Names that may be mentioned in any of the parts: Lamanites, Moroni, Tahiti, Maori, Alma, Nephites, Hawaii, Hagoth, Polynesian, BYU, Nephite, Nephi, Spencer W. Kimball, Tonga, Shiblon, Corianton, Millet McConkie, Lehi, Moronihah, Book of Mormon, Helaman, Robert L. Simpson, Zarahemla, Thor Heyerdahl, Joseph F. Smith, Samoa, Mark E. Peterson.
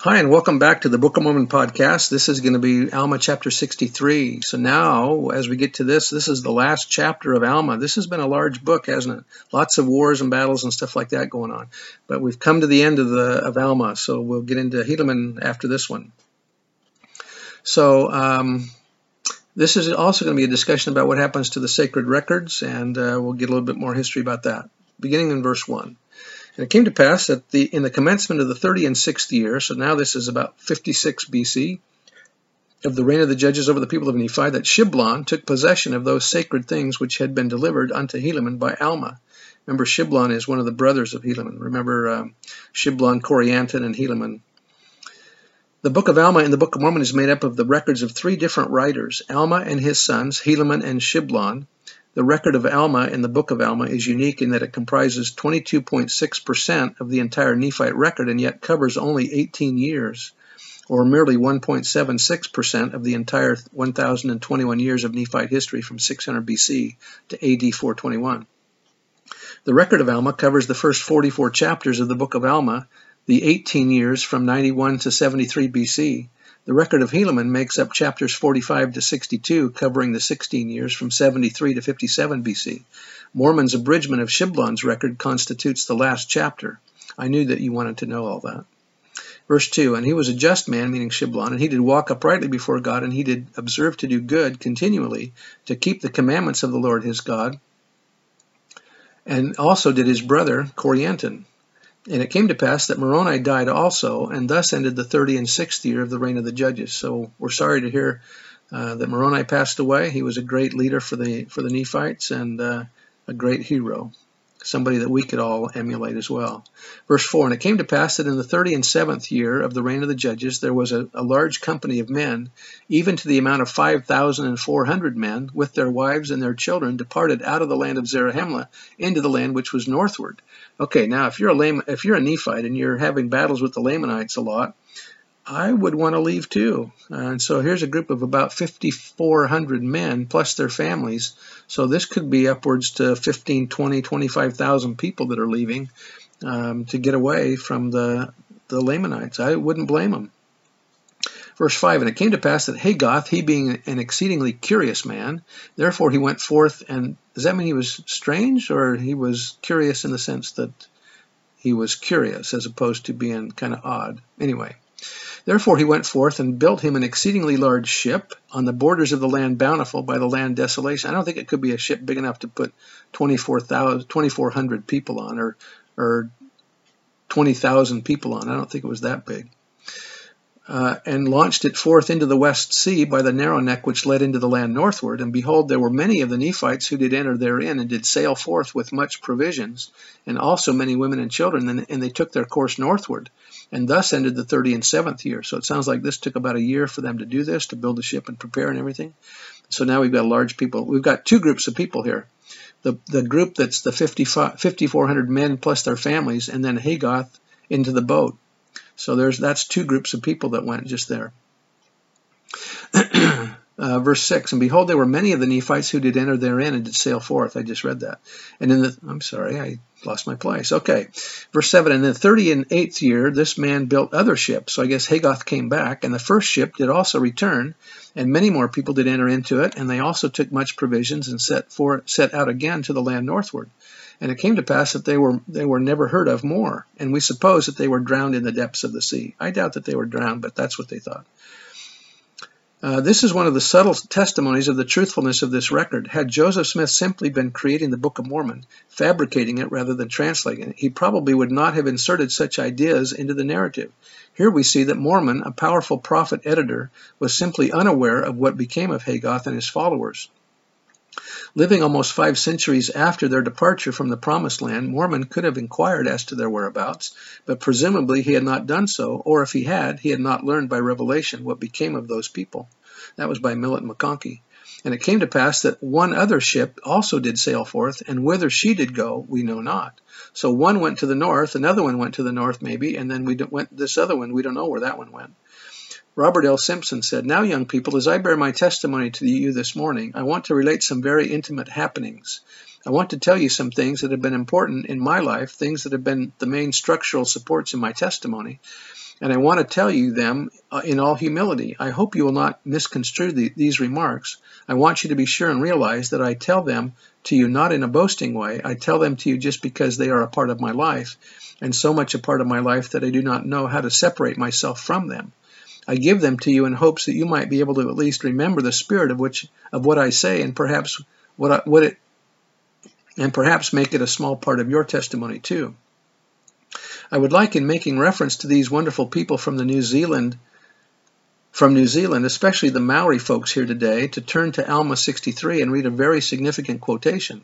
Hi, and welcome back to the Book of Mormon podcast. This is going to be Alma chapter 63. So now, as we get to this is the last chapter of Alma. This has been a large book, hasn't it? Lots of wars and battles and stuff like that going on. But we've come to the end of Alma, so we'll get into Helaman after this one. So this is also going to be a discussion about what happens to the sacred records, and we'll get a little bit more history about that, beginning in verse 1. And it came to pass that in the commencement of the 36th year, so now this is about 56 BC, of the reign of the judges over the people of Nephi, that Shiblon took possession of those sacred things which had been delivered unto Helaman by Alma. Remember, Shiblon is one of the brothers of Helaman. Remember Shiblon, Corianton, and Helaman. The Book of Alma in the Book of Mormon is made up of the records of three different writers, Alma and his sons, Helaman and Shiblon. The record of Alma in the Book of Alma is unique in that it comprises 22.6% of the entire Nephite record and yet covers only 18 years, or merely 1.76% of the entire 1,021 years of Nephite history from 600 BC to AD 421. The record of Alma covers the first 44 chapters of the Book of Alma, the 18 years from 91 to 73 BC. The record of Helaman makes up chapters 45 to 62, covering the 16 years from 73 to 57 BC. Mormon's abridgment of Shiblon's record constitutes the last chapter. I knew that you wanted to know all that. Verse 2, and he was a just man, meaning Shiblon, and he did walk uprightly before God, and he did observe to do good continually, to keep the commandments of the Lord his God, and also did his brother Corianton. And it came to pass that Moroni died also, and thus ended the 36th year of the reign of the judges. So we're sorry to hear that Moroni passed away. He was a great leader for the Nephites and a great hero, somebody that we could all emulate as well. Verse 4, and it came to pass that in the 37th year of the reign of the judges, there was a large company of men, even to the amount of 5,400 men, with their wives and their children, departed out of the land of Zarahemla into the land which was northward. Okay, now if you're a Nephite and you're having battles with the Lamanites a lot, I would want to leave too. And so here's a group of about 5,400 men plus their families. So this could be upwards to 15, 20, 25,000 people that are leaving to get away from the Lamanites. I wouldn't blame them. Verse 5, and it came to pass that Hagoth, he being an exceedingly curious man, therefore he went forth, and does that mean he was strange, or he was curious in the sense that he was curious as opposed to being kind of odd? Anyway. Therefore he went forth and built him an exceedingly large ship on the borders of the land bountiful by the land desolation. I don't think it could be a ship big enough to put 2,400 people on or 20,000 people on. I don't think it was that big. And launched it forth into the west sea by the narrow neck which led into the land northward. And behold, there were many of the Nephites who did enter therein, and did sail forth with much provisions, and also many women and children, and they took their course northward. And thus ended the 37th year. So it sounds like this took about a year for them to do this, to build the ship and prepare and everything. So now we've got large people. We've got two groups of people here. The group that's the 5,400 men plus their families, and then Hagoth into the boat. So that's two groups of people that went just there. Verse 6, and behold, there were many of the Nephites who did enter therein and did sail forth. I just read that. And I'm sorry, I lost my place. Okay. Verse 7, and in the 38th year, this man built other ships. So I guess Hagoth came back, and the first ship did also return, and many more people did enter into it, and they also took much provisions and set out again to the land northward. And it came to pass that they were never heard of more, and we suppose that they were drowned in the depths of the sea. I doubt that they were drowned, but that's what they thought. This is one of the subtle testimonies of the truthfulness of this record. Had Joseph Smith simply been creating the Book of Mormon, fabricating it rather than translating it, he probably would not have inserted such ideas into the narrative. Here we see that Mormon, a powerful prophet editor, was simply unaware of what became of Hagoth and his followers. Living almost 5 centuries after their departure from the Promised Land, Mormon could have inquired as to their whereabouts, but presumably he had not done so, or if he had not learned by revelation what became of those people. That was by Millet McConkie. And it came to pass that one other ship also did sail forth, and whither she did go, we know not. So one went to the north, another one went to the north maybe, and then this other one, we don't know where that one went. Robert L. Simpson said, "Now, young people, as I bear my testimony to you this morning, I want to relate some very intimate happenings. I want to tell you some things that have been important in my life, things that have been the main structural supports in my testimony, and I want to tell you them in all humility. I hope you will not misconstrue these remarks. I want you to be sure and realize that I tell them to you not in a boasting way. I tell them to you just because they are a part of my life, and so much a part of my life that I do not know how to separate myself from them. I give them to you in hopes that you might be able to at least remember the spirit of what I say, and perhaps perhaps make it a small part of your testimony too. I would like, in making reference to these wonderful people from New Zealand, especially the Maori folks here today, to turn to Alma 63 and read a very significant quotation.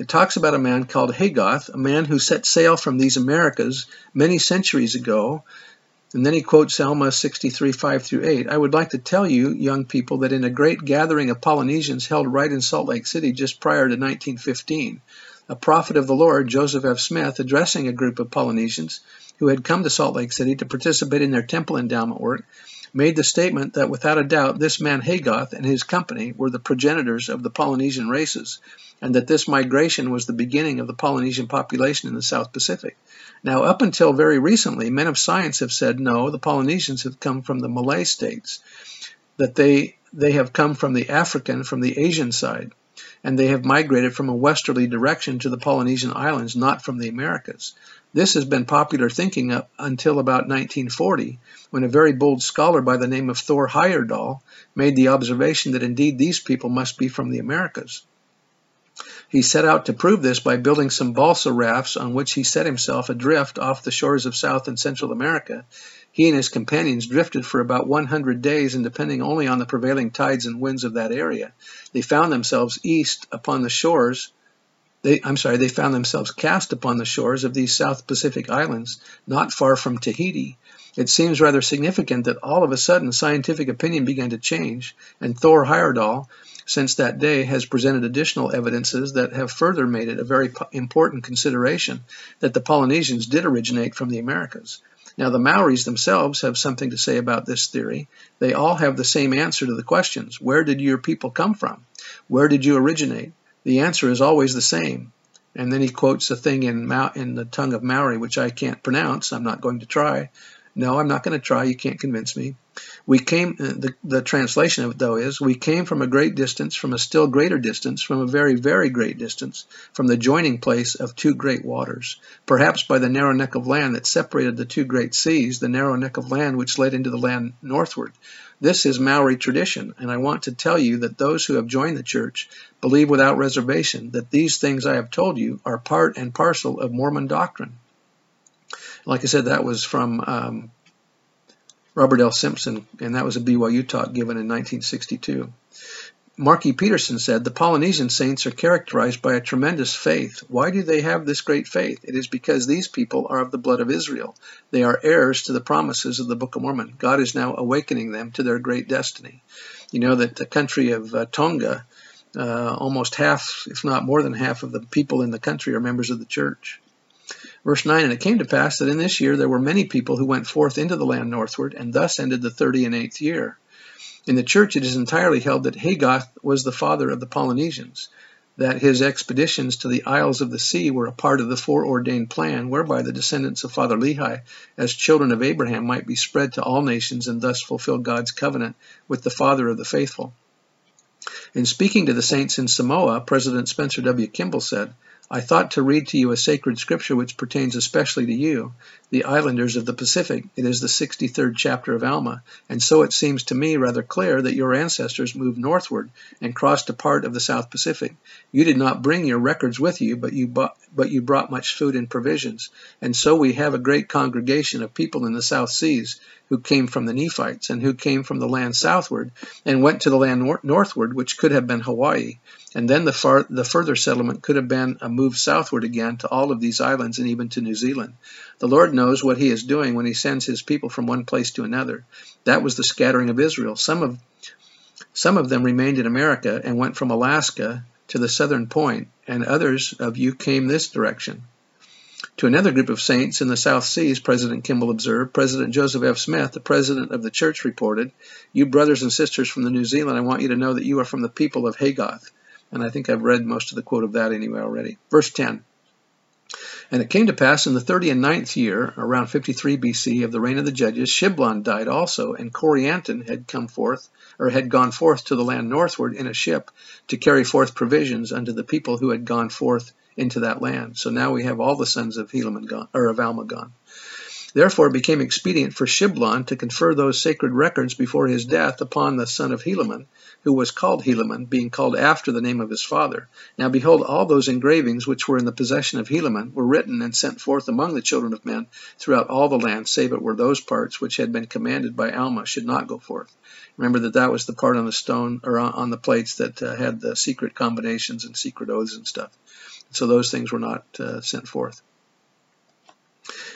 It talks about a man called Hagoth, a man who set sail from these Americas many centuries ago. And then he quotes Alma 63, 5 through 8. I would like to tell you, young people, that in a great gathering of Polynesians held right in Salt Lake City just prior to 1915, a prophet of the Lord, Joseph F. Smith, addressing a group of Polynesians who had come to Salt Lake City to participate in their temple endowment work, made the statement that without a doubt this man Hagoth and his company were the progenitors of the Polynesian races, and that this migration was the beginning of the Polynesian population in the South Pacific. Now, up until very recently, men of science have said, no, the Polynesians have come from the Malay states, that they have come from the African, from the Asian side, and they have migrated from a westerly direction to the Polynesian islands, not from the Americas. This has been popular thinking up until about 1940, when a very bold scholar by the name of Thor Heyerdahl made the observation that indeed these people must be from the Americas. He set out to prove this by building some balsa rafts on which he set himself adrift off the shores of South and Central America. He and his companions drifted for about 100 days, and depending only on the prevailing tides and winds of that area, they found themselves cast upon the shores of these South Pacific islands, not far from Tahiti. It seems rather significant that all of a sudden scientific opinion began to change, and Thor Heyerdahl, since that day, has presented additional evidences that have further made it a very important consideration that the Polynesians did originate from the Americas. Now, the Maoris themselves have something to say about this theory. They all have the same answer to the questions. Where did your people come from? Where did you originate? The answer is always the same. And then he quotes a thing in the tongue of Maori, which I can't pronounce. I'm not going to try. No, I'm not going to try. You can't convince me. We came, the translation of it, though, is, we came from a great distance, from a still greater distance, from a very, very great distance, from the joining place of two great waters, perhaps by the narrow neck of land that separated the two great seas, the narrow neck of land which led into the land northward. This is Maori tradition, and I want to tell you that those who have joined the church believe without reservation that these things I have told you are part and parcel of Mormon doctrine." Like I said, that was from Robert L. Simpson, and that was a BYU talk given in 1962. Mark E. Peterson said, "The Polynesian saints are characterized by a tremendous faith. Why do they have this great faith? It is because these people are of the blood of Israel. They are heirs to the promises of the Book of Mormon. God is now awakening them to their great destiny." You know that the country of Tonga, almost half, if not more than half, of the people in the country are members of the church. Verse 9, "And it came to pass that in this year there were many people who went forth into the land northward, and thus ended the 38th year." In the church it is entirely held that Hagoth was the father of the Polynesians, that his expeditions to the Isles of the Sea were a part of the foreordained plan, whereby the descendants of Father Lehi, as children of Abraham, might be spread to all nations, and thus fulfill God's covenant with the father of the faithful. In speaking to the saints in Samoa, President Spencer W. Kimball said, "I thought to read to you a sacred scripture which pertains especially to you, the islanders of the Pacific. It is the 63rd chapter of Alma, and so it seems to me rather clear that your ancestors moved northward and crossed a part of the South Pacific. You did not bring your records with you, but you but you brought much food and provisions. And so we have a great congregation of people in the South Seas who came from the Nephites and who came from the land southward and went to the land northward, which could have been Hawaii. And then the further settlement could have been a move southward again to all of these islands and even to New Zealand. The Lord knows what he is doing when he sends his people from one place to another. That was the scattering of Israel. Some of them remained in America and went from Alaska to the southern point, and others of you came this direction. To another group of saints in the South Seas, President Kimball observed, President Joseph F. Smith, the president of the church, reported, "You brothers and sisters from the New Zealand, I want you to know that you are from the people of Hagoth." And I think I've read most of the quote of that anyway already. Verse 10. And it came to pass in the 39th year, around 53 BC, of the reign of the judges, Shiblon died also, and Corianton had gone forth to the land northward in a ship to carry forth provisions unto the people who had gone forth into that land. So now we have all the sons of Helaman gone, or of Alma gone. Therefore it became expedient for Shiblon to confer those sacred records before his death upon the son of Helaman, who was called Helaman, being called after the name of his father. Now behold, all those engravings which were in the possession of Helaman were written and sent forth among the children of men throughout all the land, save it were those parts which had been commanded by Alma should not go forth. Remember that was the part on the stone, or on the plates, that had the secret combinations and secret oaths and stuff. So those things were not sent forth.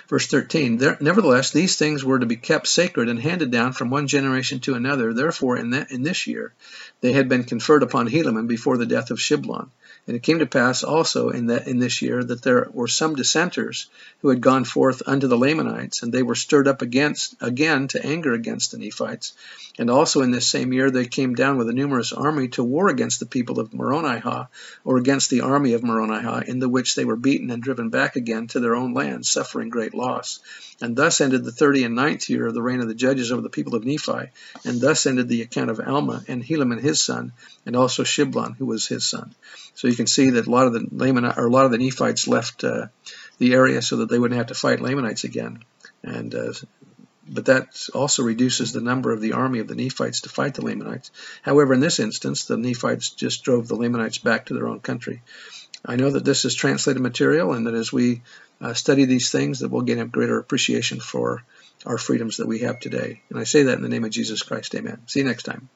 Verse 13, nevertheless, these things were to be kept sacred and handed down from one generation to another. Therefore, in this year, they had been conferred upon Helaman before the death of Shiblon. And it came to pass also in this year that there were some dissenters who had gone forth unto the Lamanites, and they were stirred up again to anger against the Nephites. And also in this same year they came down with a numerous army to war against the people of Moronihah, or against the army of Moronihah, in the which they were beaten and driven back again to their own land, suffering great loss. And thus ended the 39th year of the reign of the judges over the people of Nephi, and thus ended the account of Alma and Helaman his son, and also Shiblon, who was his son. So you can see that a lot of the Nephites left the area so that they wouldn't have to fight Lamanites again, and but that also reduces the number of the army of the Nephites to fight the Lamanites. However, in this instance, the Nephites just drove the Lamanites back to their own country. I know that this is translated material, and that as we study these things, that we'll gain a greater appreciation for our freedoms that we have today. And I say that in the name of Jesus Christ. Amen. See you next time.